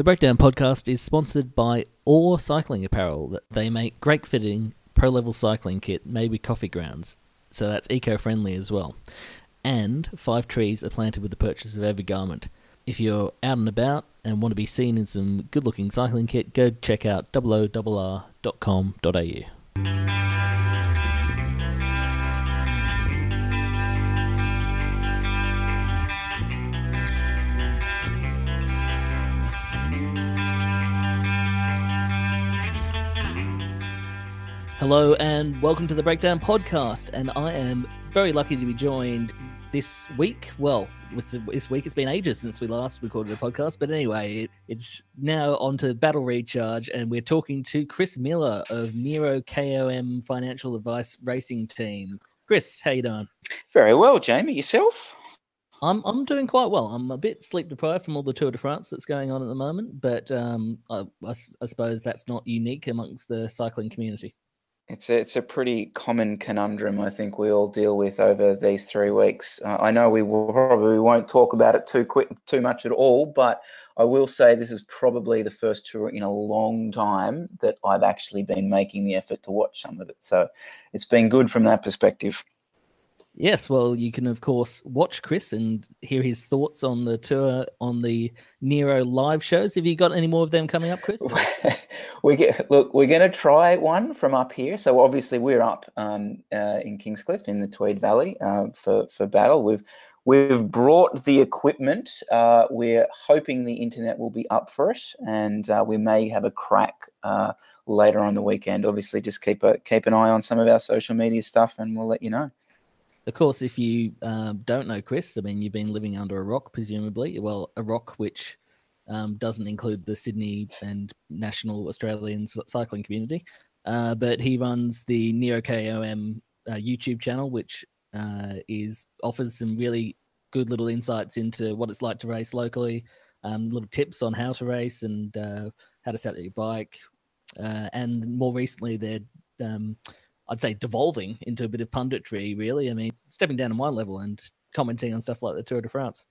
The Breakdown podcast is sponsored by Orr Cycling Apparel. They make great fitting pro-level cycling kit made with coffee grounds, so that's eco-friendly as well. And 5 trees are planted with the purchase of every garment. If you're out and about and want to be seen in some good-looking cycling kit, go check out orr.com.au. Hello and welcome to the Breakdown podcast, and I am very lucky to be joined this week. Well, this week it's been ages since we last recorded a podcast, but anyway, it's now on to Battle Recharge, and we're talking to Chris Miller of NeroKOM Financial Advice Racing Team. Chris, how you doing? Very well, Jamie. Yourself? I'm doing quite well. I'm a bit sleep deprived from all the Tour de France that's going on at the moment, but I suppose that's not unique amongst the cycling community. It's a pretty common conundrum I think we all deal with over these 3 weeks. I know we probably won't talk about it too much at all, but I will say this is probably the first tour in a long time that I've actually been making the effort to watch some of it. So it's been good from that perspective. Yes, well, you can, of course, watch Chris and hear his thoughts on the tour on the Nero live shows. Have you got any more of them coming up, Chris? We're going to try one from up here. So obviously we're up in Kingscliff in the Tweed Valley for Battle. We've brought the equipment. We're hoping the internet will be up for it, and we may have a crack later on the weekend. Obviously, just keep an eye on some of our social media stuff, and we'll let you know. Of course, if you don't know Chris, I mean, you've been living under a rock, presumably. Well, a rock which doesn't include the Sydney and national Australian cycling community. But he runs the NeroKOM YouTube channel, which offers some really good little insights into what it's like to race locally, little tips on how to race and how to saddle your bike. And more recently, they're... I'd say devolving into a bit of punditry, really. I mean, stepping down to my level and commenting on stuff like the Tour de France.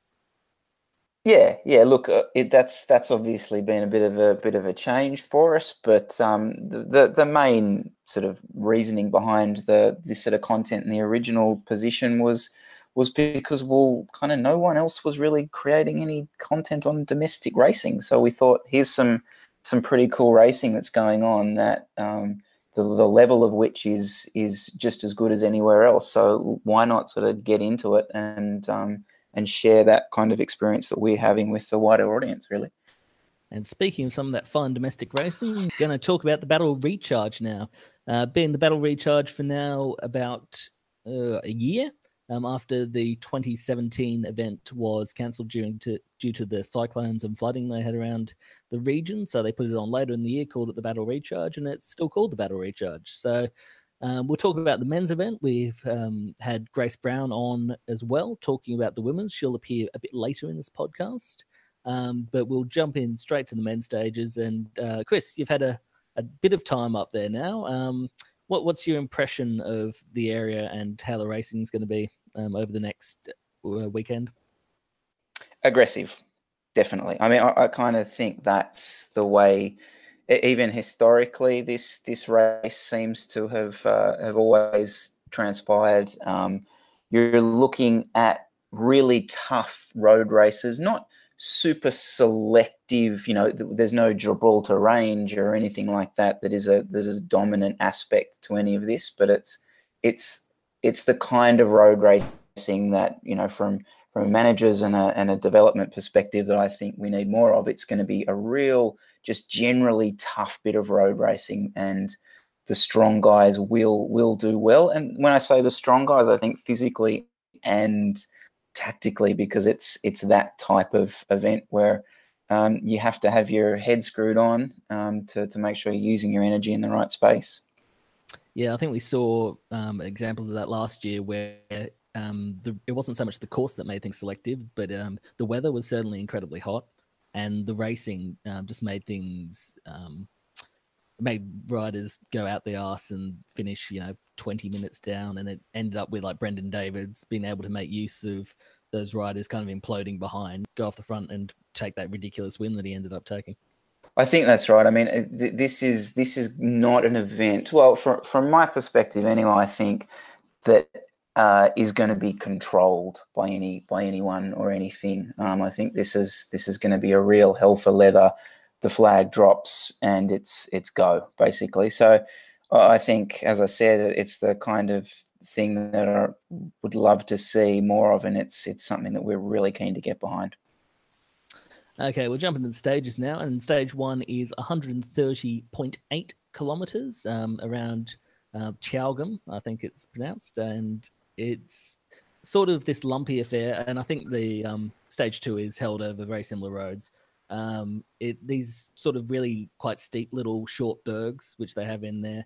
Yeah. Look, that's obviously been a bit of a change for us, but the main sort of reasoning behind this sort of content in the original position was because, well, kind of no one else was really creating any content on domestic racing, so we thought here's some pretty cool racing that's going on that. The level of which is just as good as anywhere else. So why not sort of get into it and share that kind of experience that we're having with the wider audience, really. And speaking of some of that fun domestic racing, we're going to talk about the Battle Recharge now. Been the Battle Recharge for now about a year after the 2017 event was cancelled due to the cyclones and flooding they had around the region. So they put it on later in the year, called it the Battle Recharge, and it's still called the Battle Recharge. So we'll talk about the men's event. We've had Grace Brown on as well, talking about the women's. She'll appear a bit later in this podcast. But we'll jump in straight to the men's stages. And Chris, you've had a bit of time up there now. What's your impression of the area and how the racing is going to be over the next weekend? Aggressive, definitely. I mean, I kind of think that's the way. Even historically, this race seems to have always transpired. You're looking at really tough road races, not super selective. You know, there's no Gibraltar Range or anything like that. That is a dominant aspect to any of this, but it's the kind of road racing that, you know, from managers and a development perspective that I think we need more of. It's going to be a real, just generally tough bit of road racing, and the strong guys will do well. And when I say the strong guys, I think physically and tactically, because it's that type of event where you have to have your head screwed on to make sure you're using your energy in the right space. Yeah, I think we saw examples of that last year where it wasn't so much the course that made things selective, but the weather was certainly incredibly hot, and the racing just made things made riders go out the arse and finish, you know, 20 minutes down, and it ended up with like Brendan Davids being able to make use of those riders kind of imploding behind, go off the front and take that ridiculous win that he ended up taking. I think that's right. I mean, this is not an event. Well, from my perspective, anyway, I think that is going to be controlled by anyone or anything. I think this is going to be a real hell for leather. The flag drops and it's go, basically. So I think, as I said, it's the kind of thing that I would love to see more of, and it's something that we're really keen to get behind. Okay, we'll jump into the stages now, and stage one is 130.8 kilometres around Chialgum, I think it's pronounced, and it's sort of this lumpy affair, and I think the stage two is held over very similar roads. These sort of really quite steep little short bergs, which they have in there,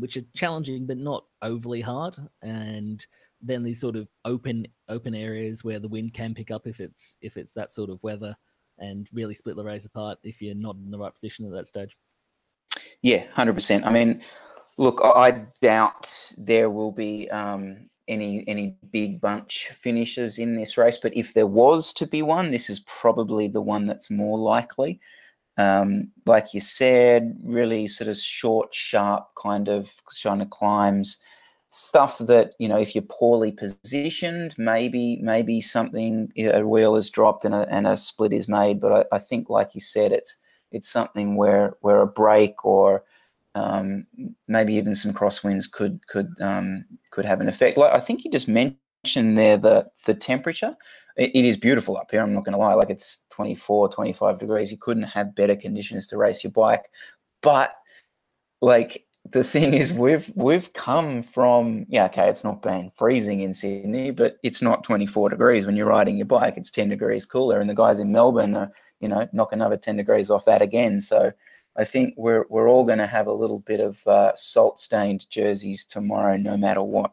which are challenging but not overly hard, and then these sort of open areas where the wind can pick up if it's that sort of weather, and really split the race apart if you're not in the right position at that stage. Yeah, 100%. I mean, look, I doubt there will be any big bunch finishes in this race, but if there was to be one, this is probably the one that's more likely. Like you said, really sort of short, sharp kind of climbs, stuff that, you know, if you're poorly positioned, maybe something, you know, a wheel is dropped and a split is made. But I think, like you said, it's something where a break or maybe even some crosswinds could have an effect. Like I think you just mentioned there, the temperature. It is beautiful up here. I'm not going to lie. Like it's 24, 25 degrees. You couldn't have better conditions to race your bike. But like, the thing is, we've come from, yeah, okay, it's not been freezing in Sydney, but it's not 24 degrees when you're riding your bike. It's 10 degrees cooler, and the guys in Melbourne are, you know, knock another 10 degrees off that again. So I think we're all going to have a little bit of salt-stained jerseys tomorrow, no matter what.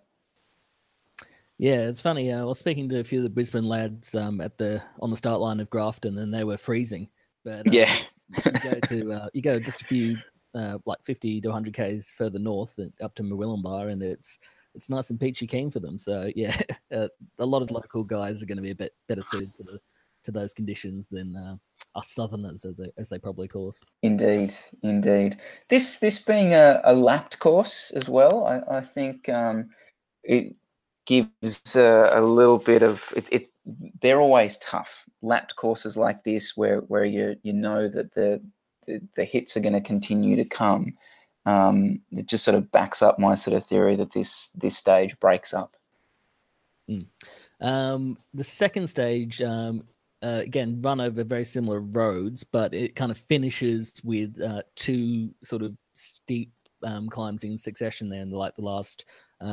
Yeah, it's funny. I was speaking to a few of the Brisbane lads on the start line of Grafton, and they were freezing. But yeah, you go just a few. Like 50 to 100 k's further north up to Murwillumbah, and it's nice and peachy keen for them. So yeah, a lot of local guys are going to be a bit better suited to those conditions than us Southerners, as they probably call us. Indeed. This being a lapped course as well, I think it gives a little bit of it. They're always tough lapped courses like this, where you know that the hits are going to continue to come. It just sort of backs up my sort of theory that this stage breaks up. The second stage, again, run over very similar roads, but it kind of finishes with two sort of steep climbs in succession there in the last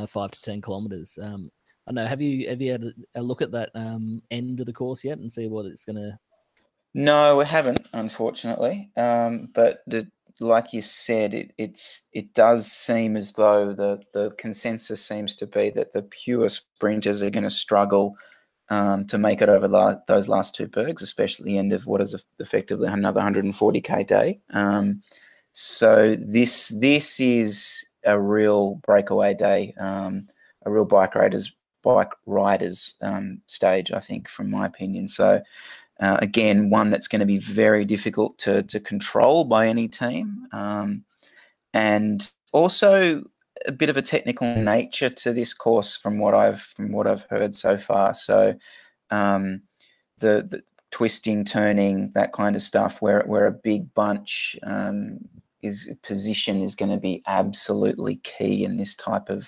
5 to 10 kilometers. I don't know, have you had a look at that end of the course yet and see what it's going to? No, we haven't, unfortunately. But like you said, it does seem as though the consensus seems to be that the pure sprinters are going to struggle to make it over those last two bergs, especially the end of what is effectively another 140k day. So this is a real breakaway day, a real bike riders stage, I think, from my opinion. So. Again, one that's going to be very difficult to control by any team, and also a bit of a technical nature to this course, from what I've heard so far. So the twisting, turning, that kind of stuff, where a big bunch position is going to be absolutely key in this type of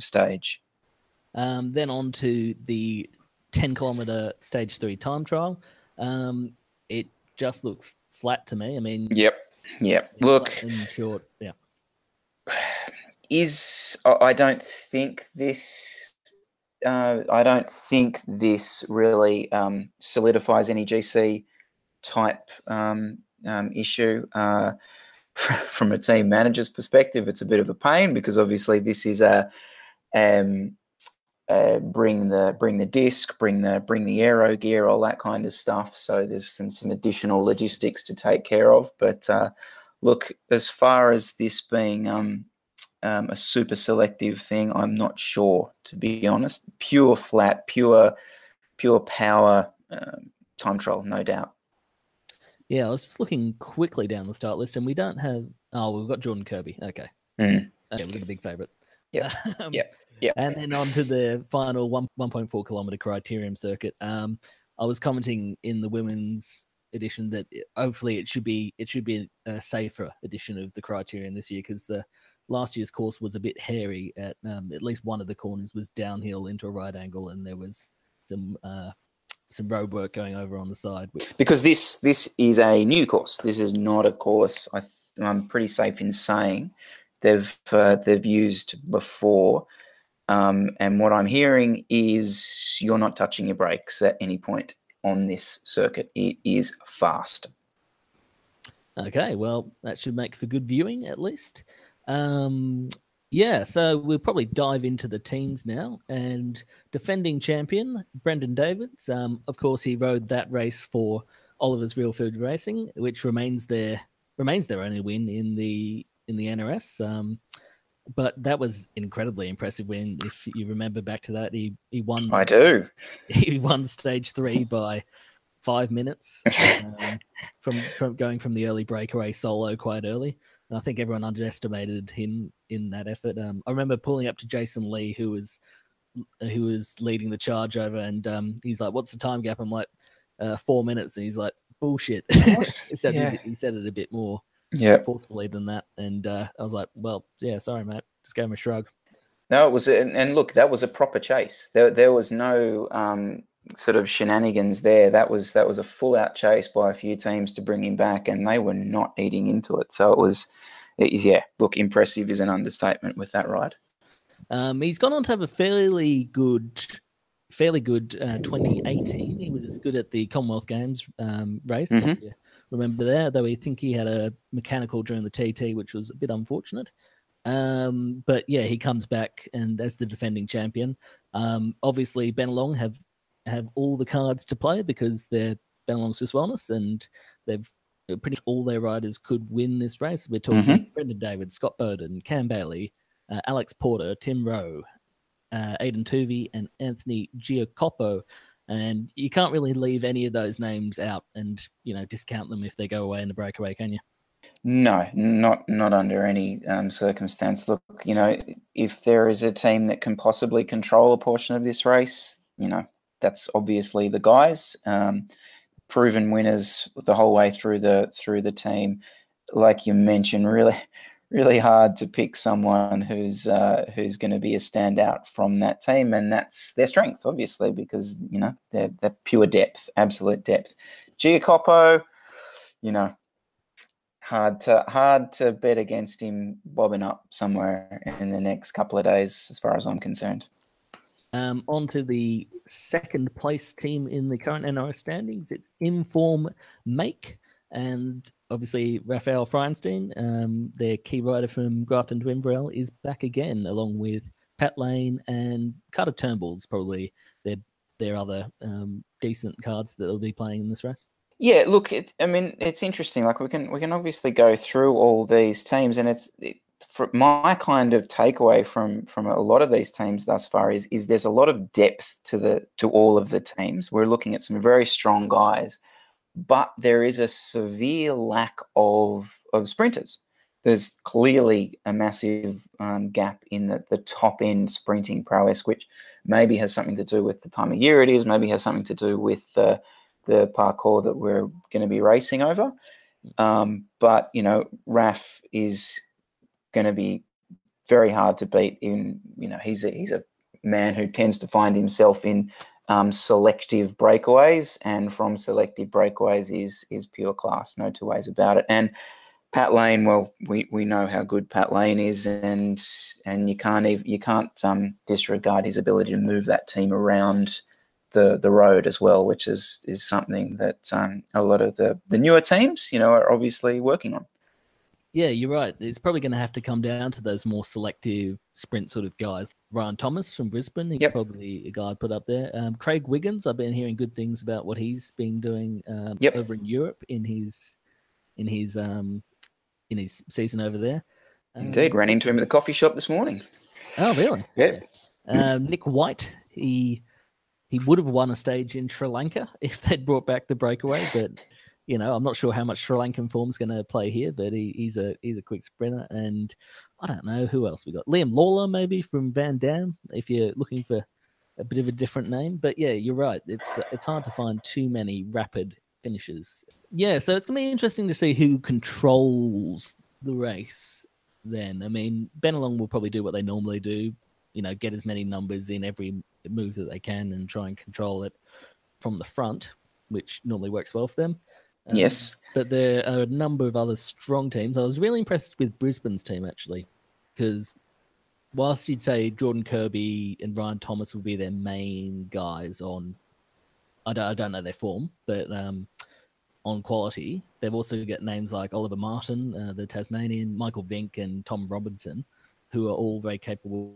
stage. Then on to the 10-kilometer stage 3 time trial. It just looks flat to me. I mean, yep. Look, in short, yeah. I don't think this really solidifies any GC type issue. From a team manager's perspective, it's a bit of a pain because obviously this is a. Bring the disc, bring the aero gear, all that kind of stuff. So there's some additional logistics to take care of. But look, as far as this being a super selective thing, I'm not sure, to be honest. Pure flat, pure pure power time trial, no doubt. Yeah, I was just looking quickly down the start list, and we don't have... Oh, we've got Jordan Kirby. Okay. Mm. Okay, we've got a big favourite. Yeah, yeah. And then on to the final 1.4 kilometre criterium circuit. I was commenting in the women's edition that hopefully it should be a safer edition of the criterium this year, because the last year's course was a bit hairy. At least one of the corners was downhill into a right angle, and there was some road work going over on the side. Because this is a new course. This is not a course I'm pretty safe in saying they've used before, and what I'm hearing is you're not touching your brakes at any point on this circuit. It is fast. Okay, well, that should make for good viewing at least. Yeah, so we'll probably dive into the teams now. And defending champion, Brendan Davids, of course, he rode that race for Oliver's Real Food Racing, which remains their only win in the NRS. But that was incredibly impressive win. If you remember back to that, he won. I do. He won stage 3 by 5 minutes from going from the early breakaway solo quite early. And I think everyone underestimated him in that effort. I remember pulling up to Jason Lee, who was leading the charge over, and he's like, "What's the time gap?" I'm like, 4 minutes. And he's like, "Bullshit." He said it a bit more forcefully than that. And I was like, "Well, yeah, sorry, mate." Just gave him a shrug. No, it was, and look, that was a proper chase. There was no sort of shenanigans there. That was a full out chase by a few teams to bring him back, and they were not eating into it. So it was impressive is an understatement with that ride. He's gone on to have a fairly good 2018. He was good at the Commonwealth Games race. Mm-hmm. Remember there, though, I think he had a mechanical during the TT, which was a bit unfortunate. But yeah, he comes back and as the defending champion. Obviously, Bennelong have all the cards to play because they're Bennelong SwissWellness, and they've pretty much all their riders could win this race. We're talking Brendan Davids, Scott Bowden, Cam Bailey, Alex Porter, Tim Rowe, Aiden Toovey, and Anthony Giacoppo. And you can't really leave any of those names out and, discount them if they go away in the breakaway, can you? No, not under any circumstance. Look, if there is a team that can possibly control a portion of this race, that's obviously the guys. Proven winners the whole way through the team. Like you mentioned, really hard to pick someone who's going to be a standout from that team, and that's their strength, obviously, because they're pure depth, absolute depth. Giacoppo, hard to bet against him bobbing up somewhere in the next couple of days, as far as I'm concerned. On to the second place team in the current NRS standings, it's Inform Make. And obviously, Raphael Feinstein, their key rider from Grafton to Inverell, is back again, along with Pat Lane and Carter Turnbulls, probably their other decent cards that they'll be playing in this race. Yeah, look, it's interesting. Like we can obviously go through all these teams, and for my kind of takeaway from a lot of these teams thus far is there's a lot of depth to all of the teams. We're looking at some very strong guys. But there is a severe lack of sprinters. There's clearly a massive gap in the top-end sprinting prowess, which maybe has something to do with the time of year it is, maybe has something to do with the parkour that we're going to be racing over. But, Raf is going to be very hard to beat in, he's a man who tends to find himself in selective breakaways, and from selective breakaways is pure class, no two ways about it. And Pat Lane, well, we know how good Pat Lane is, and you can't disregard his ability to move that team around the road as well, which is something that a lot of the newer teams, are obviously working on. Yeah, you're right. It's probably going to have to come down to those more selective sprint sort of guys. Ryan Thomas from Brisbane, he's probably a guy I'd put up there. Craig Wiggins, I've been hearing good things about what he's been doing over in Europe in his season over there. Indeed, ran into him at the coffee shop this morning. Oh, really? Yeah. Nick White, he He would have won a stage in Sri Lanka if they'd brought back the breakaway, but you know, I'm not sure how much Sri Lankan form's going to play here. But he's a quick sprinter, and I don't know who else we got. Liam Lawler maybe from Van Dam, if you're looking for a bit of a different name. But yeah, you're right. It's hard to find too many rapid finishes. Yeah, so it's going to be interesting to see who controls the race. Then I mean, Bennelong will probably do what they normally do. You know, get as many numbers in every move that they can and try and control it from the front, which normally works well for them. Yes. But there are a number of other strong teams. I was really impressed with Brisbane's team, actually, because whilst you'd say Jordan Kirby and Ryan Thomas would be their main guys on, I don't know their form, but on quality, they've also got names like Oliver Martin, the Tasmanian, Michael Vink and Tom Robinson, who are all very capable,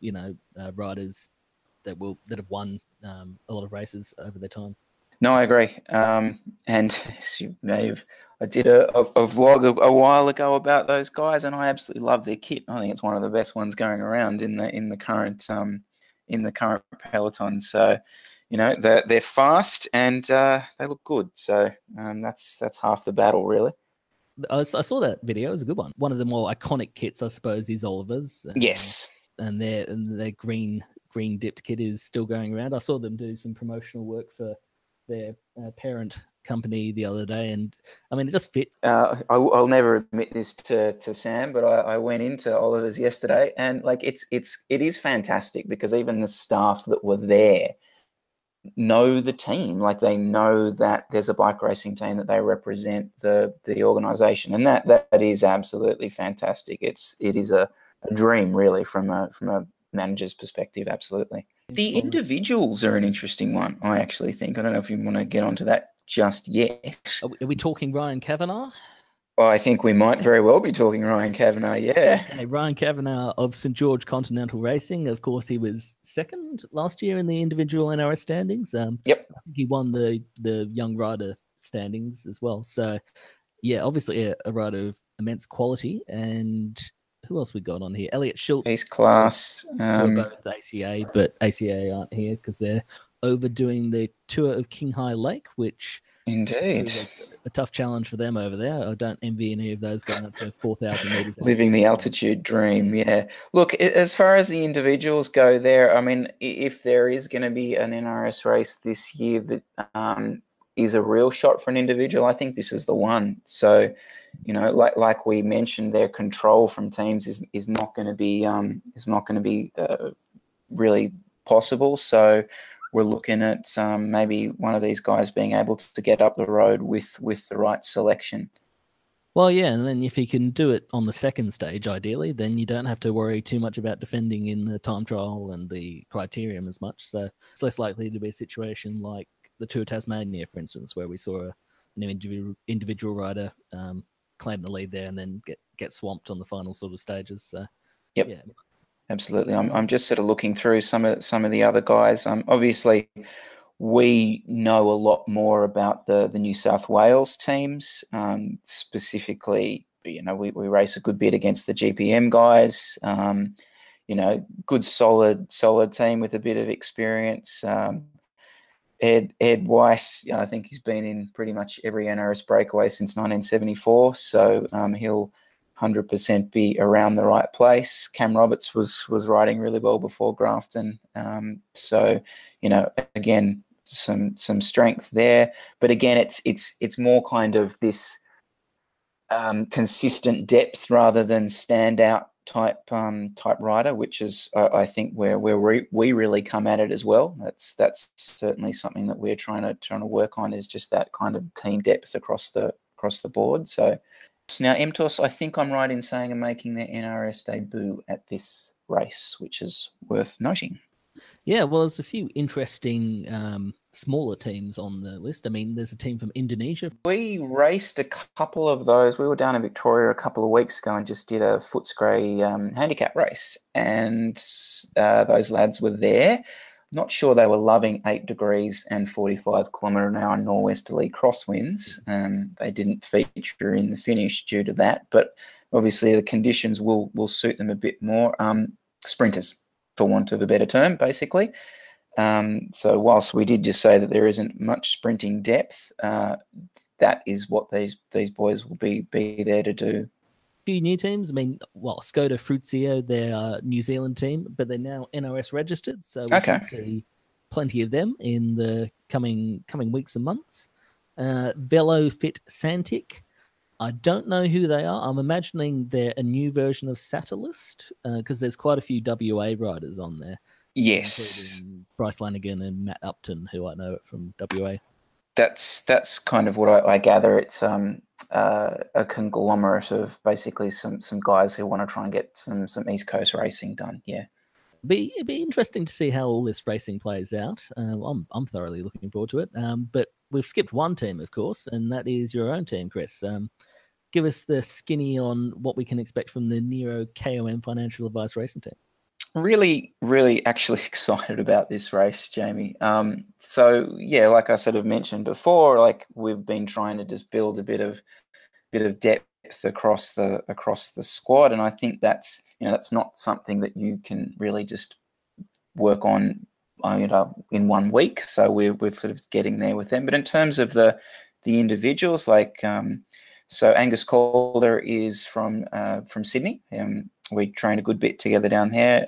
you know, riders that have won a lot of races over their time. No, I agree. And as you may have, I did a vlog a while ago about those guys, and I absolutely love their kit. I think it's one of the best ones going around in the current peloton. So, you know, they're fast and they look good. So that's half the battle, really. I saw that video. It was a good one. One of the more iconic kits, I suppose, is Oliver's. Yes. And their green dipped kit is still going around. I saw them do some promotional work for their parent company the other day, and I mean, it just fit. I'll never admit this to Sam, but I went into Oliver's yesterday, and like it is fantastic, because even the staff that were there know the team. Like, they know that there's a bike racing team, that they represent the organization, and that is absolutely fantastic. It is a dream, really, from a manager's perspective. Absolutely. The individuals are an interesting one, I actually think. I don't know if you want to get onto that just yet. Are we talking Ryan Kavanagh? Well, I think we might very well be talking Ryan Kavanagh, yeah. Okay, Ryan Kavanagh of St. George Continental Racing. Of course, he was second last year in the individual NRS standings. Yep. I think he won the Young Rider standings as well. So, yeah, obviously a rider of immense quality. And who else we got on here? Elliot Schultz. He's class. We're both ACA, but ACA aren't here because they're overdoing the tour of Kinghai Lake, which indeed is a tough challenge for them over there. I don't envy any of those going up to 4,000 metres. Living the altitude dream, yeah. Look, as far as the individuals go there, I mean, if there is going to be an NRS race this year that is a real shot for an individual, I think this is the one. So, you know, like we mentioned, their control from teams is not going to be really possible. So we're looking at maybe one of these guys being able to get up the road with the right selection. Well, yeah, and then if he can do it on the second stage, ideally, then you don't have to worry too much about defending in the time trial and the criterium as much. So it's less likely to be a situation like the Tour of Tasmania, for instance, where we saw an individual rider claim the lead there and then get swamped on the final sort of stages. So, yep, yeah. Absolutely. I'm just sort of looking through some of the other guys. Obviously, we know a lot more about the New South Wales teams, specifically. You know, we race a good bit against the GPM guys. You know, good solid team with a bit of experience. Ed White, I think he's been in pretty much every NRS breakaway since 1974, so he'll 100% be around the right place. Cam Roberts was riding really well before Grafton, so you know, again, some strength there. But again, it's more kind of this consistent depth rather than standout type rider, which is I think where we really come at it as well. That's certainly something that we're trying to work on, is just that kind of team depth across the board. So now MTOS, I think I'm right in saying, are making their NRS debut at this race, which is worth noting. Yeah, well, there's a few interesting smaller teams on the list. I mean, there's a team from Indonesia. We raced a couple of those. We were down in Victoria a couple of weeks ago and just did a Footscray handicap race, and those lads were there. Not sure they were loving 8 degrees and 45 kilometre an hour norwesterly crosswinds. They didn't feature in the finish due to that, but obviously the conditions will suit them a bit more. Sprinters, for want of a better term, basically. So whilst we did just say that there isn't much sprinting depth, that is what these boys will be there to do. Few new teams. I mean, well, Skoda Fruitsia, they're a New Zealand team, but they're now NRS registered, so we can see plenty of them in the coming weeks and months. Velo Fit Santic. I don't know who they are. I'm imagining they're a new version of Satellist, because there's quite a few WA riders on there. Yes. Bryce Lanigan and Matt Upton, who I know from WA. That's kind of what I gather. It's a conglomerate of basically some guys who want to try and get some East Coast racing done. Yeah, it'd be interesting to see how all this racing plays out. I'm thoroughly looking forward to it. But we've skipped one team, of course, and that is your own team, Chris. Give us the skinny on what we can expect from the NeroKOM Financial Advice Racing Team. Really, really actually excited about this race, Jamie. So yeah, like I sort of mentioned before, like we've been trying to just build a bit of depth across the squad. And I think that's, you know, that's not something that you can really just work on, you know, in 1 week. So we're sort of getting there with them. But in terms of the individuals, like so Angus Calder is from Sydney. We trained a good bit together down there,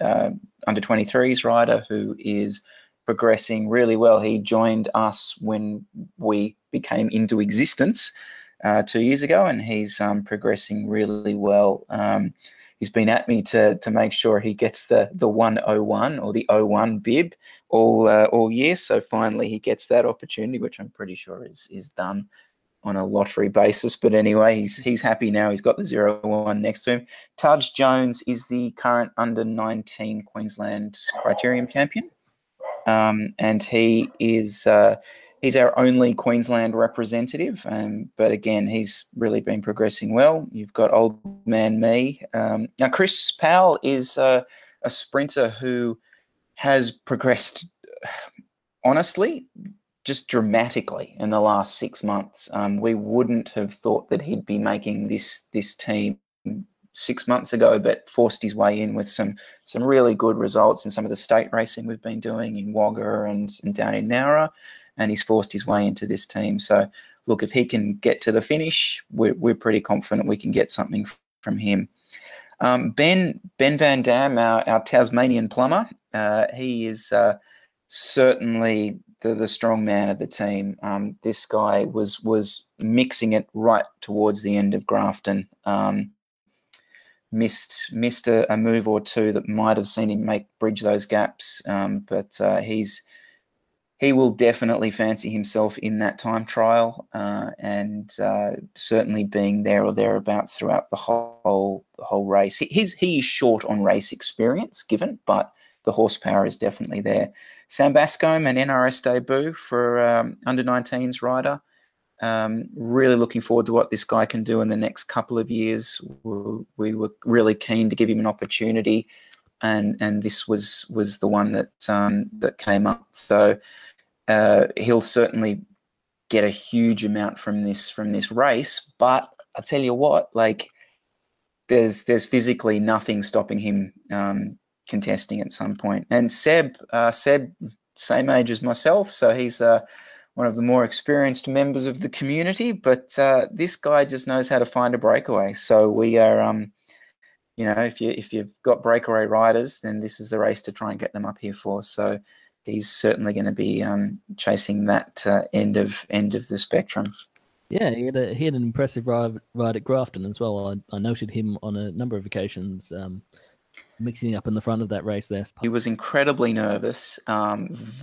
under 23s rider who is progressing really well. He joined us when we became into existence 2 years ago, and he's progressing really well. He's been at me to make sure he gets the 101 or the 01 bib all year. So finally he gets that opportunity, which I'm pretty sure is done on a lottery basis, but anyway, he's happy now. He's got the 01 next to him. Taj Jones is the current under-19 Queensland Criterium champion, and he is he's our only Queensland representative. But again, he's really been progressing well. You've got old man me now. Chris Powell is a sprinter who has progressed, honestly, just dramatically in the last 6 months. We wouldn't have thought that he'd be making this team 6 months ago, but forced his way in with some really good results in some of the state racing we've been doing in Wagga and down in Nowra, and he's forced his way into this team. So, look, if he can get to the finish, we're pretty confident we can get something from him. Ben Van Dam, our Tasmanian plumber, he is certainly the strong man of the team. This guy was mixing it right towards the end of Grafton. Missed a move or two that might have seen him bridge those gaps. But he will definitely fancy himself in that time trial, and certainly being there or thereabouts throughout the whole race. He is short on race experience given, but the horsepower is definitely there. Sam Bascombe, an NRS debut for under-19s rider. Really looking forward to what this guy can do in the next couple of years. We were really keen to give him an opportunity, and this was the one that came up. So he'll certainly get a huge amount from this race. But I tell you what, like there's physically nothing stopping him contesting at some point. And Seb, same age as myself, so he's one of the more experienced members of the community, but this guy just knows how to find a breakaway. So we are, you know, if you've got breakaway riders, then this is the race to try and get them up here for. So he's certainly going to be chasing that end of the spectrum. Yeah, he had an impressive ride at Grafton as well. I noted him on a number of occasions, mixing up in the front of that race there. He was incredibly nervous.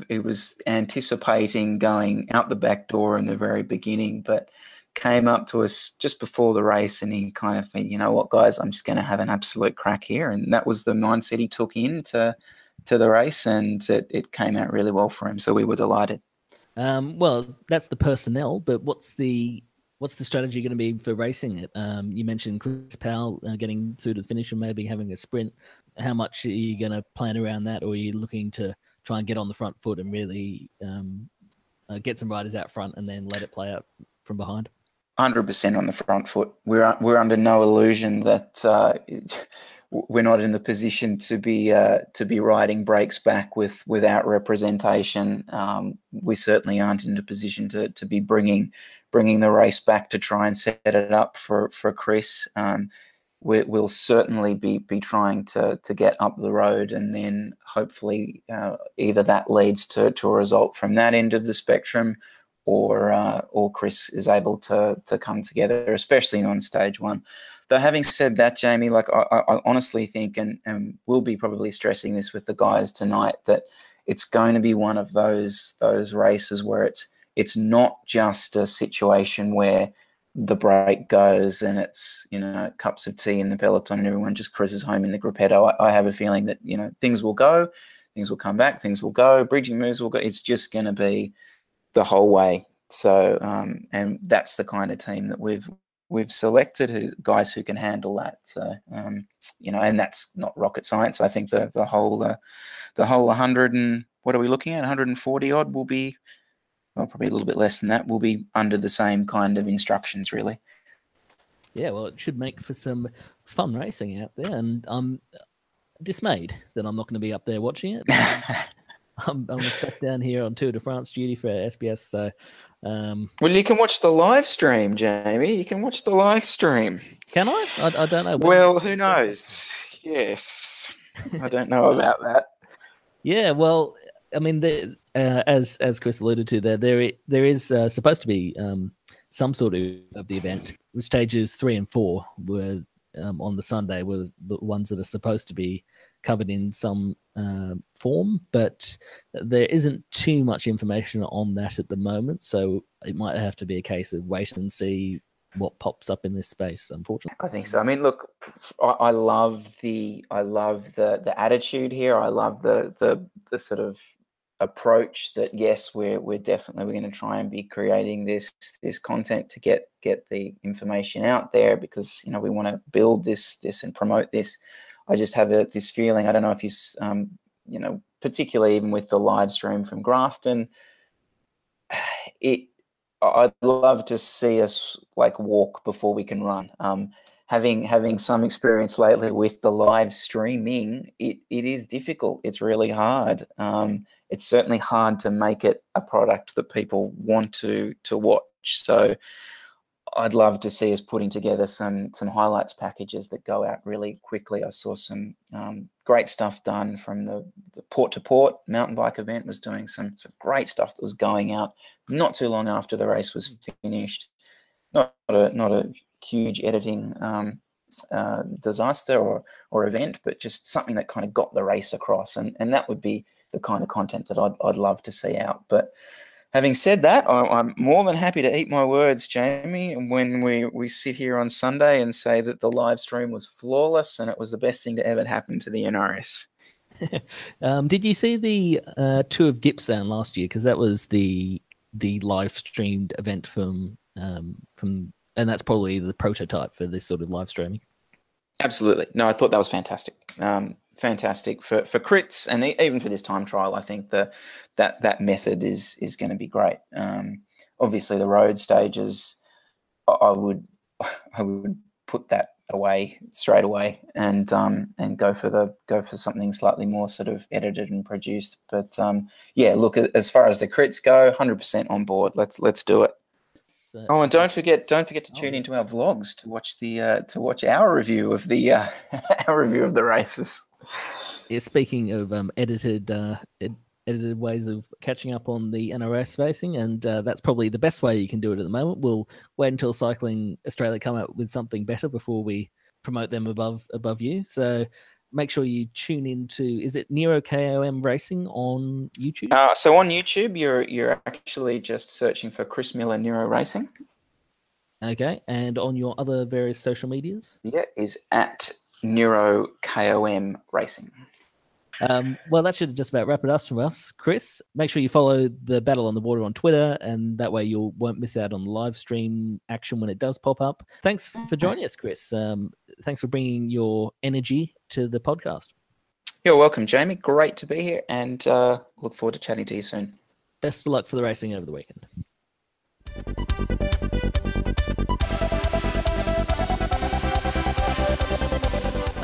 He was anticipating going out the back door in the very beginning, but came up to us just before the race and he kind of, you know what, guys, I'm just going to have an absolute crack here. And that was the mindset he took into the race, and it came out really well for him. So we were delighted. Well, that's the personnel, but what's the strategy going to be for racing it? You mentioned Chris Powell getting through to the finish and maybe having a sprint. How much are you going to plan around that, or are you looking to try and get on the front foot and really get some riders out front and then let it play out from behind? 100% on the front foot. We're under no illusion that we're not in the position to be riding breaks back with without representation. We certainly aren't in a position to be bringing the race back to try and set it up for Chris. We'll certainly be trying to get up the road, and then hopefully either that leads to a result from that end of the spectrum, or Chris is able to come together, especially on stage one. Though having said that, Jamie, like I honestly think, and we'll be probably stressing this with the guys tonight, that it's going to be one of those races where it's not just a situation where the break goes and it's, you know, cups of tea in the peloton and everyone just cruises home in the gruppetto. I have a feeling that, you know, things will go, things will come back, things will go, bridging moves will go. It's just going to be the whole way. So, and that's the kind of team that we've selected, who, guys who can handle that. So, you know, and that's not rocket science. I think the whole 100 and what are we looking at? 140 odd will be, well, probably a little bit less than that, will be under the same kind of instructions, really. Yeah, well, it should make for some fun racing out there, and I'm dismayed that I'm not going to be up there watching it. I'm stuck down here on Tour de France duty for SBS, so... well, you can watch the live stream, Jamie. You can watch the live stream. Can I? I don't know. Well, who knows? Yes. I don't know about that. Yeah, well... I mean, as Chris alluded to, there is supposed to be some sort of the event. Stages 3 and 4 were on the Sunday were the ones that are supposed to be covered in some form, but there isn't too much information on that at the moment. So it might have to be a case of wait and see what pops up in this space. Unfortunately, I think so. I mean, look, I love the attitude here. I love the sort of approach that, yes, we're definitely going to try and be creating this content to get the information out there, because, you know, we want to build this and promote this. I just have this feeling, I don't know if you you know, particularly even with the live stream from Grafton, I'd love to see us like walk before we can run. Having some experience lately with the live streaming, it is difficult. It's really hard. It's certainly hard to make it a product that people want to watch. So I'd love to see us putting together some highlights packages that go out really quickly. I saw some great stuff done from the Port to Port mountain bike event, was doing some great stuff that was going out not too long after the race was finished. Not a huge editing disaster or event, but just something that kind of got the race across, and that would be the kind of content that I'd love to see out. But having said that, I'm more than happy to eat my words, Jamie, when we sit here on Sunday and say that the live stream was flawless and it was the best thing to ever happen to the NRS. Did you see the Tour of Gippsland last year? Because that was the live streamed event from. And that's probably the prototype for this sort of live streaming. Absolutely. No, I thought that was fantastic. Fantastic for crits, and even for this time trial, I think that method is going to be great. Obviously, the road stages, I would put that away straight away and go for something slightly more sort of edited and produced. But yeah, look, as far as the crits go, 100% on board. Let's do it. Oh, and don't forget to tune into our vlogs to watch our review of the races. Yeah, speaking of edited ways of catching up on the NRS racing, and that's probably the best way you can do it at the moment. We'll wait until Cycling Australia come out with something better before we promote them above you. So make sure you tune into, is it NeroKOM Racing on YouTube? So on YouTube, you're actually just searching for Chris Miller Nero Racing. Okay, and on your other various social medias? Yeah, is at NeroKOM Racing. Well, that should just about wrap it up from us, Chris. Make sure you follow the Battle on the Water on Twitter, and that way you won't miss out on the live stream action when it does pop up. Thanks for joining us, Chris. Thanks for bringing your energy to the podcast. You're welcome, Jamie. Great to be here, and look forward to chatting to you soon. Best of luck for the racing over the weekend.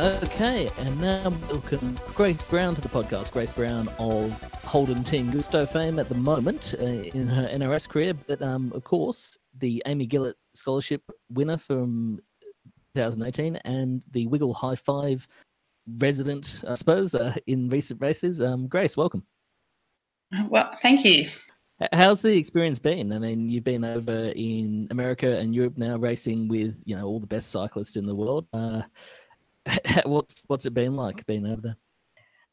Okay, and now welcome Grace Brown to the podcast. Grace Brown of Holden Team Gusto fame at the moment in her NRS career, but of course the Amy Gillett Scholarship winner from 2018 and the Wiggle High Five resident, I suppose, in recent races. Grace, welcome. Well, thank you. How's the experience been? I mean, you've been over in America and Europe now racing with, you know, all the best cyclists in the world. What's it been like being over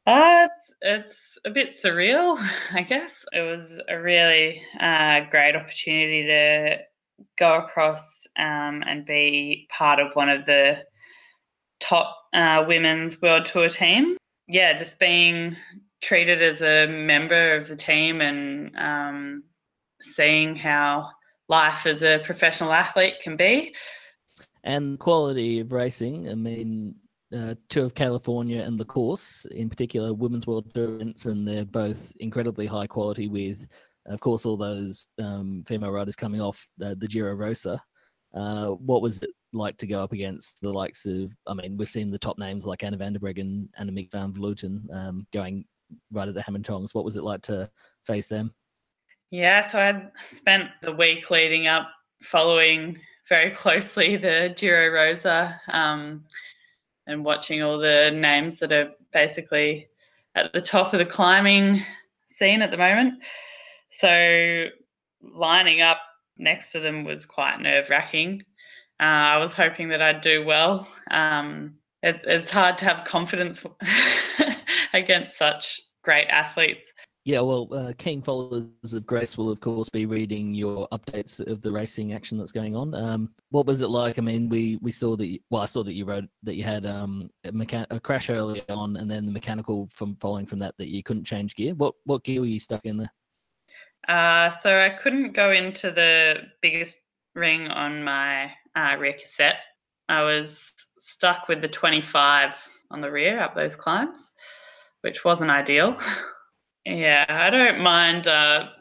there? It's a bit surreal, I guess. It was a really great opportunity to go across and be part of one of the top women's world tour teams. Yeah, just being treated as a member of the team and seeing how life as a professional athlete can be. And quality of racing, I mean, Tour of California and the course, in particular, Women's World Tour events, and they're both incredibly high quality with, of course, all those female riders coming off the Giro Rosa. What was it like to go up against the likes of, I mean, we've seen the top names like Anna van der Breggen, Anna Mick van Vleuten going right at the Hammond Tongs. What was it like to face them? Yeah, so I spent the week leading up following very closely the Giro Rosa and watching all the names that are basically at the top of the climbing scene at the moment. So lining up next to them was quite nerve-wracking. I was hoping that I'd do well. It's hard to have confidence against such great athletes. Yeah, well, keen followers of Grace will, of course, be reading your updates of the racing action that's going on. What was it like? I mean, we saw that. I saw that you wrote that you had a crash early on, and then the mechanical from following from that you couldn't change gear. What gear were you stuck in there? So I couldn't go into the biggest ring on my rear cassette. I was stuck with the 25 on the rear up those climbs, which wasn't ideal. Yeah, I don't mind a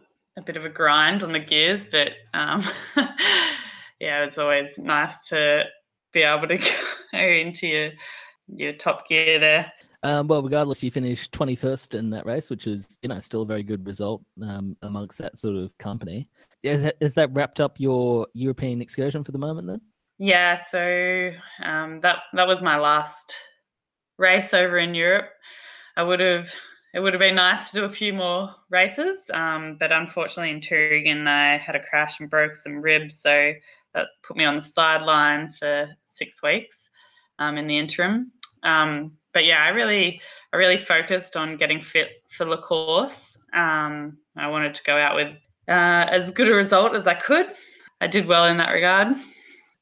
bit of a grind on the gears, but yeah, it's always nice to be able to go into your top gear there. Well, regardless, you finished 21st in that race, which was, you know, still a very good result amongst that sort of company. Is that wrapped up your European excursion for the moment then? Yeah, so that was my last race over in Europe. It would have been nice to do a few more races, but unfortunately in Turin I had a crash and broke some ribs, so that put me on the sideline for 6 weeks in the interim. But yeah, I really focused on getting fit for the course. I wanted to go out with as good a result as I could. I did well in that regard.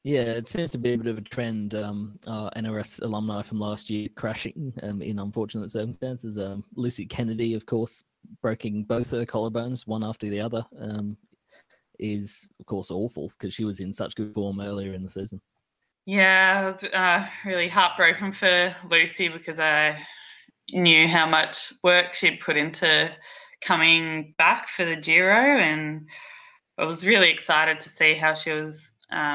Yeah, it seems to be a bit of a trend. NRS alumni from last year crashing in unfortunate circumstances. Lucy Kennedy, of course, breaking both her collarbones, one after the other, is, of course, awful because she was in such good form earlier in the season. Yeah, I was really heartbroken for Lucy because I knew how much work she'd put into coming back for the Giro, and I was really excited to see how she was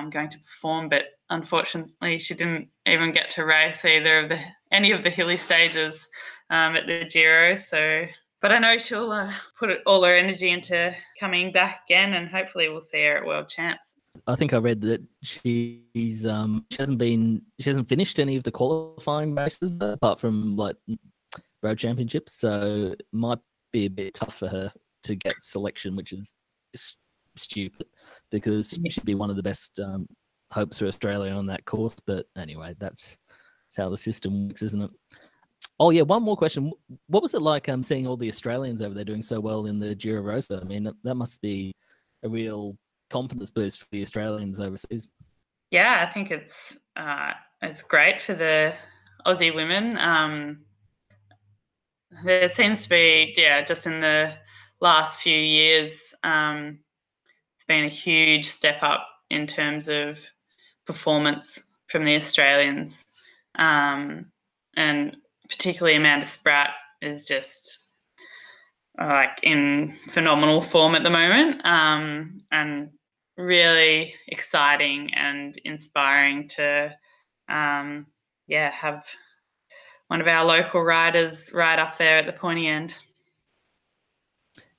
going to perform, but unfortunately she didn't even get to race either of any of the hilly stages at the Giro. So, but I know she'll put all her energy into coming back again, and hopefully we'll see her at World Champs. I think I read that she's she hasn't finished any of the qualifying races apart from like road championships, so it might be a bit tough for her to get selection, which is stupid because she'd be one of the best hopes for Australia on that course. But anyway, that's how the system works, isn't it? Oh yeah, one more question. What was it like seeing all the Australians over there doing so well in the Giro Rosa? I mean, that must be a real confidence boost for the Australians overseas. Yeah, I think it's great for the Aussie women. There seems to be, just in the last few years, been a huge step up in terms of performance from the Australians, and particularly Amanda Spratt is just like in phenomenal form at the moment, and really exciting and inspiring to have one of our local riders right up there at the pointy end.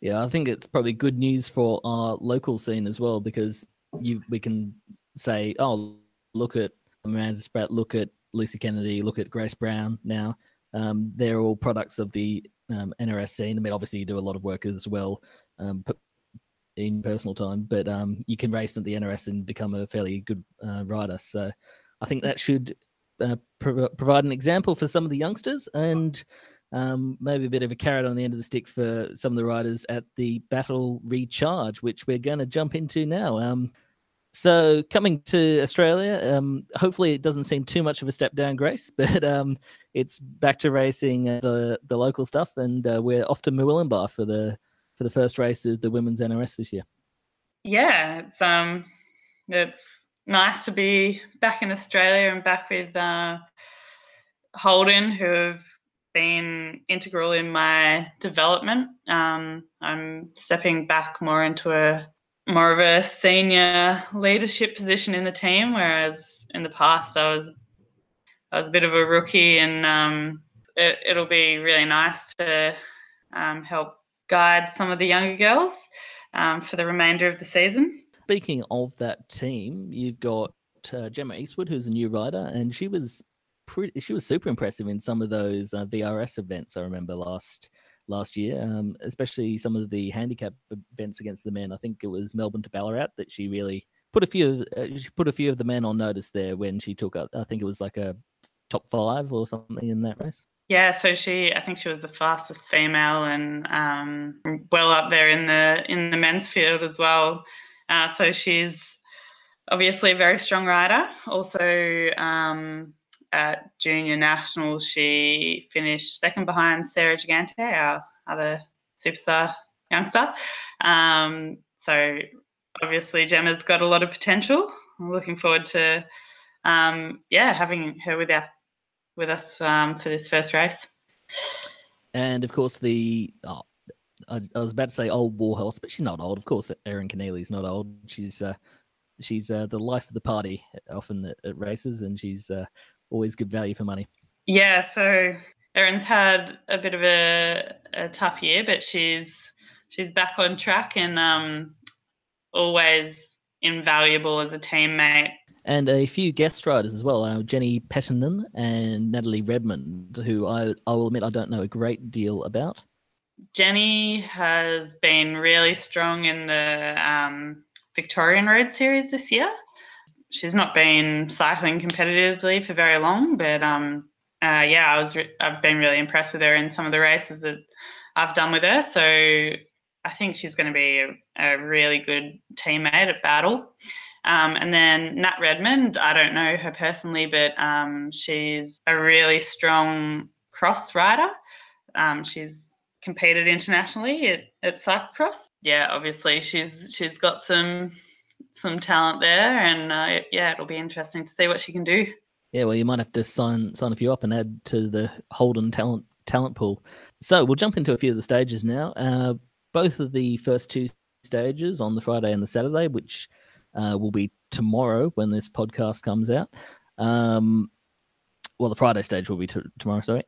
Yeah, I think it's probably good news for our local scene as well, because we can say, oh, look at Amanda Spratt, look at Lucy Kennedy, look at Grace Brown now. They're all products of the NRS scene. I mean, obviously you do a lot of work as well in personal time, but you can race at the NRS and become a fairly good rider. So I think that should provide an example for some of the youngsters, and maybe a bit of a carrot on the end of the stick for some of the riders at the Battle Recharge, which we're going to jump into now. So coming to Australia, hopefully it doesn't seem too much of a step down, Grace, but it's back to racing the local stuff, and we're off to Murwillumbah for the first race of the Women's NRS this year. Yeah, it's nice to be back in Australia and back with Holden, who have been integral in my development. I'm stepping back more into more of a senior leadership position in the team, whereas in the past I was a bit of a rookie, and it'll be really nice to help guide some of the younger girls for the remainder of the season. Speaking of that team, you've got Gemma Eastwood, who's a new rider, and she was super impressive in some of those VRS events I remember last year, especially some of the handicap events against the men. I think it was Melbourne to Ballarat that she really put a few of the men on notice there when she took up, I think it was like a top 5 or something in that race. Yeah, so I think she was the fastest female, and well up there in the men's field as well. So she's obviously a very strong rider. Also at Junior Nationals, she finished second behind Sarah Gigante, our other superstar youngster. So obviously Gemma's got a lot of potential. I'm looking forward to having her with us for this first race. And of course I was about to say old Warhorse, but she's not old. Of course, Erin Keneally's not old. She's the life of the party often at races, and she's always good value for money. Yeah, so Erin's had a bit of a tough year, but she's back on track and always invaluable as a teammate. And a few guest riders as well, Jenny Pettinen and Natalie Redmond, who I will admit I don't know a great deal about. Jenny has been really strong in the Victorian Road Series this year. She's not been cycling competitively for very long, but I've been really impressed with her in some of the races that I've done with her. So I think she's going to be a really good teammate at Battle. And then Nat Redmond, I don't know her personally, but she's a really strong cross rider. She's competed internationally at cyclocross. Yeah, obviously she's got some talent there, and it'll be interesting to see what she can do. Yeah, well, you might have to sign a few up and add to the Holden talent pool. So we'll jump into a few of the stages now. Both of the first two stages on the Friday and the Saturday, which will be tomorrow when this podcast comes out. Well, the Friday stage will be tomorrow, sorry.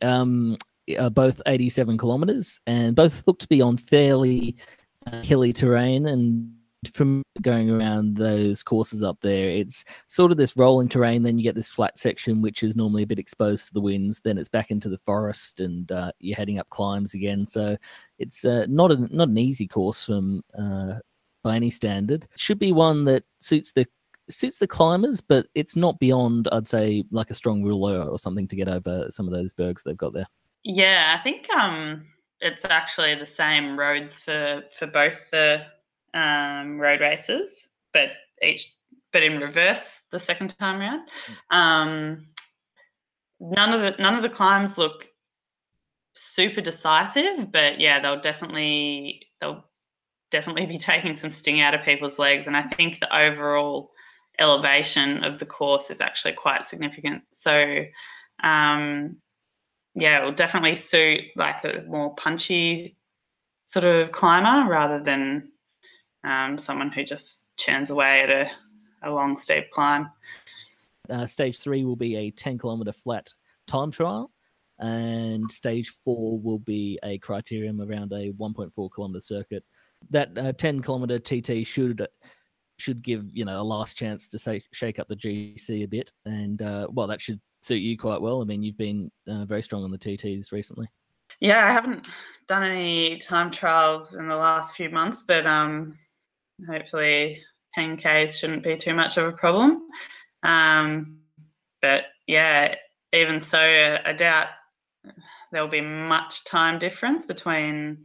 Are both 87 kilometres, and both look to be on fairly hilly terrain, and from going around those courses up there, it's sort of this rolling terrain, then you get this flat section which is normally a bit exposed to the winds, then it's back into the forest, and you're heading up climbs again. So it's not an easy course from by any standard. It should be one that suits the climbers, but it's not beyond, I'd say, like a strong ruler or something to get over some of those bergs they've got there. Yeah, I think it's actually the same roads for both the road races, but in reverse the second time round. None of the climbs look super decisive, but yeah, they'll definitely be taking some sting out of people's legs, and I think the overall elevation of the course is actually quite significant. So it will definitely suit like a more punchy sort of climber rather than someone who just churns away at a long steep climb. Stage 3 will be a 10 kilometre flat time trial, and stage 4 will be a criterium around a 1.4 kilometer circuit. That 10 kilometer TT should give, you know, a last chance to shake up the GC a bit, and well, that should suit you quite well. I mean, you've been very strong on the TTs recently. Yeah, I haven't done any time trials in the last few months, but hopefully 10Ks shouldn't be too much of a problem. But yeah, even so, I doubt there'll be much time difference between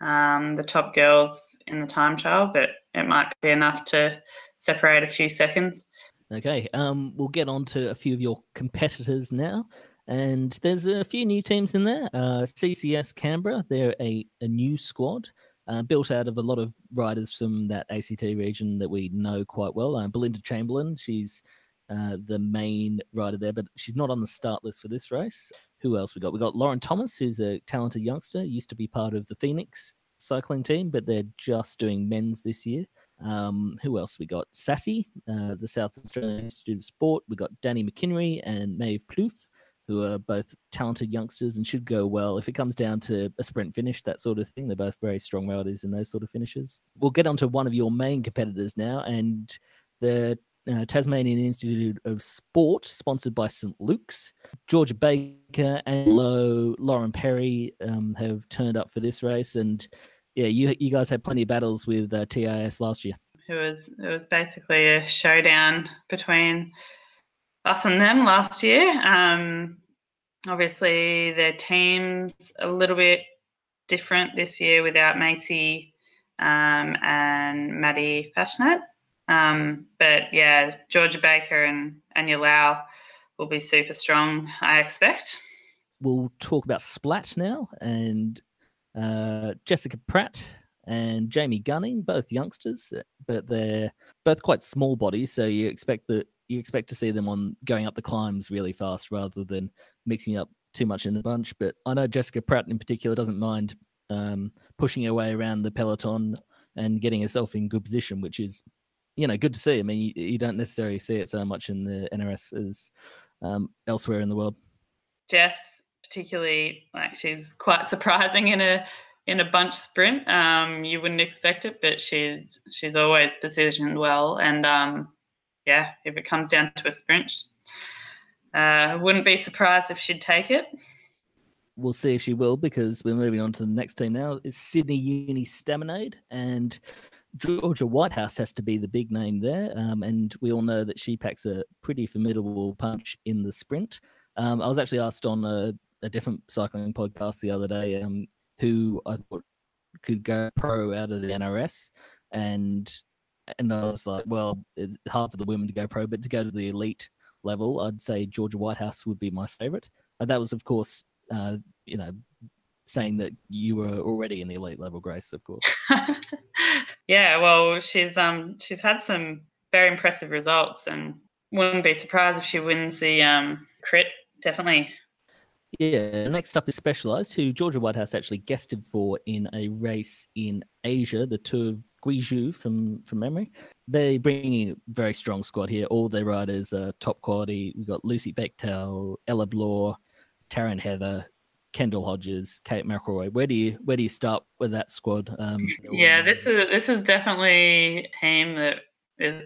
the top girls in the time trial, but it might be enough to separate a few seconds. Okay, we'll get on to a few of your competitors now. And there's a few new teams in there. CCS Canberra, they're a new squad built out of a lot of riders from that ACT region that we know quite well. Belinda Chamberlain, she's the main rider there, but she's not on the start list for this race. Who else we got? We got Lauren Thomas, who's a talented youngster, used to be part of the Phoenix cycling team, but they're just doing men's this year. Who else we got? Sassy, the South Australian Institute of Sport. We got Danny McHenry and Maeve Plouffe, who are both talented youngsters and should go well. If it comes down to a sprint finish, that sort of thing, they're both very strong riders in those sort of finishes. We'll get on to one of your main competitors now, and the Tasmanian Institute of Sport, sponsored by St. Luke's. Georgia Baker and Lauren Perry have turned up for this race, and yeah, you guys had plenty of battles with TIS last year. It was basically a showdown between us and them last year. Obviously, their team's a little bit different this year without Macy and Maddie Fashnet. But yeah, Georgia Baker and Anya Lau will be super strong, I expect. We'll talk about Splat now, and Jessica Pratt and Jamie Gunning, both youngsters, but they're both quite small bodies, so you expect to see them on going up the climbs really fast rather than mixing up too much in the bunch. But I know Jessica Pratt in particular doesn't mind pushing her way around the peloton and getting herself in good position, which is, you know, good to see. I mean, you don't necessarily see it so much in the NRS as elsewhere in the world. Jess, particularly, like, she's quite surprising in a bunch sprint. You wouldn't expect it, but she's always positioned well, and yeah, if it comes down to a sprint, I wouldn't be surprised if she'd take it. We'll see if she will, because we're moving on to the next team now. It's Sydney Uni Staminade, and Georgia Whitehouse has to be the big name there, and we all know that she packs a pretty formidable punch in the sprint. I was actually asked on a different cycling podcast the other day who I thought could go pro out of the NRS, and I was like, well, it's hard for the women to go pro, but to go to the elite level, I'd say Georgia Whitehouse would be my favourite. And that was, of course, you know, saying that you were already in the elite level, Grace, of course. Yeah, well, she's had some very impressive results, and wouldn't be surprised if she wins the crit, definitely. Yeah, next up is Specialized, who Georgia Whitehouse actually guested for in a race in Asia, the Tour of Guizhou from memory. They bring a very strong squad here. All their riders are top quality. We've got Lucy Bechtel, Ella Blore, Taryn Heather, Kendall Hodges, Kate McElroy. Where do you start with that squad? Yeah, this is definitely a team that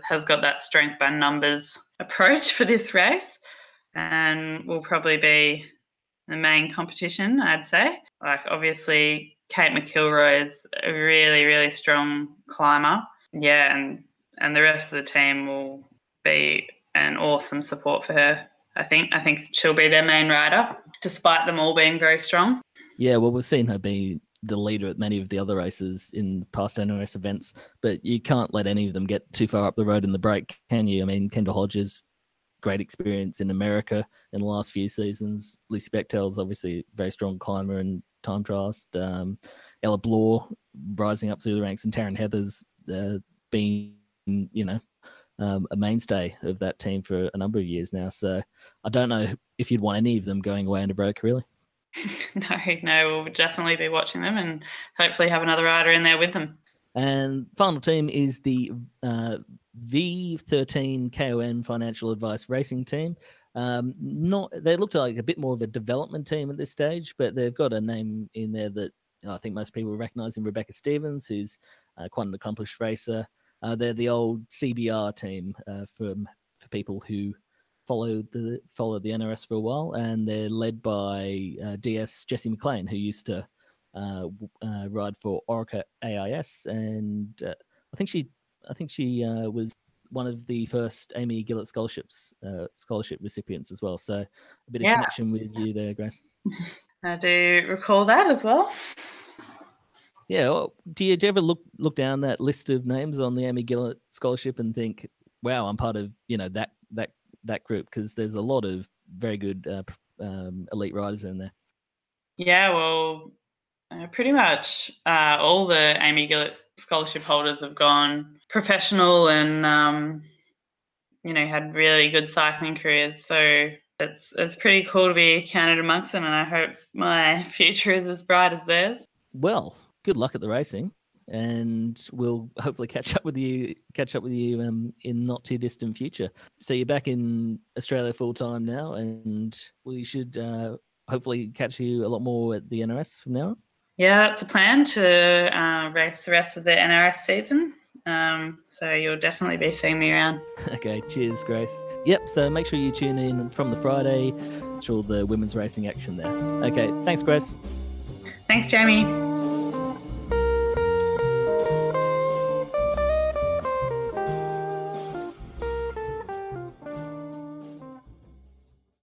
has got that strength by numbers approach for this race, and will probably be the main competition, I'd say. Like, obviously, Kate McIlroy is a really, really strong climber. Yeah, and the rest of the team will be an awesome support for her. I think she'll be their main rider, despite them all being very strong. Yeah, well, we've seen her be the leader at many of the other races in past NRS events, but you can't let any of them get too far up the road in the break, can you? I mean, Kendall Hodges, great experience in America in the last few seasons. Lucy Bechtel's obviously a very strong climber and time trialist. Ella Blore rising up through the ranks, and Taryn Heather's been, you know, a mainstay of that team for a number of years now. So I don't know if you'd want any of them going away in a break, really. No, we'll definitely be watching them and hopefully have another rider in there with them. And final team is the V13 KOM Financial Advice Racing Team. They looked like a bit more of a development team at this stage, but they've got a name in there that I think most people recognise in Rebecca Stevens, who's quite an accomplished racer. They're the old CBR team for people who followed the NRS for a while, and they're led by DS Jesse McLean, who used to ride for Orica AIS, and I think she was one of the first Amy Gillett scholarship recipients as well. So a bit of connection with you there, Grace. I do recall that as well. Yeah. Well, do you ever look down that list of names on the Amy Gillett scholarship and think, wow, I'm part of that group? Because there's a lot of very good elite riders in there. Yeah, well, pretty much all the Amy Gillett scholarship holders have gone professional and had really good cycling careers. So it's pretty cool to be counted amongst them, and I hope my future is as bright as theirs. Well, good luck at the racing, and we'll hopefully catch up with you in not too distant future. So you're back in Australia full time now, and we should hopefully catch you a lot more at the NRS from now on. Yeah, that's the plan, to race the rest of the NRS season. So you'll definitely be seeing me around. Okay, cheers, Grace. Yep, so make sure you tune in from the Friday to all the women's racing action there. Okay, thanks, Grace. Thanks, Jamie.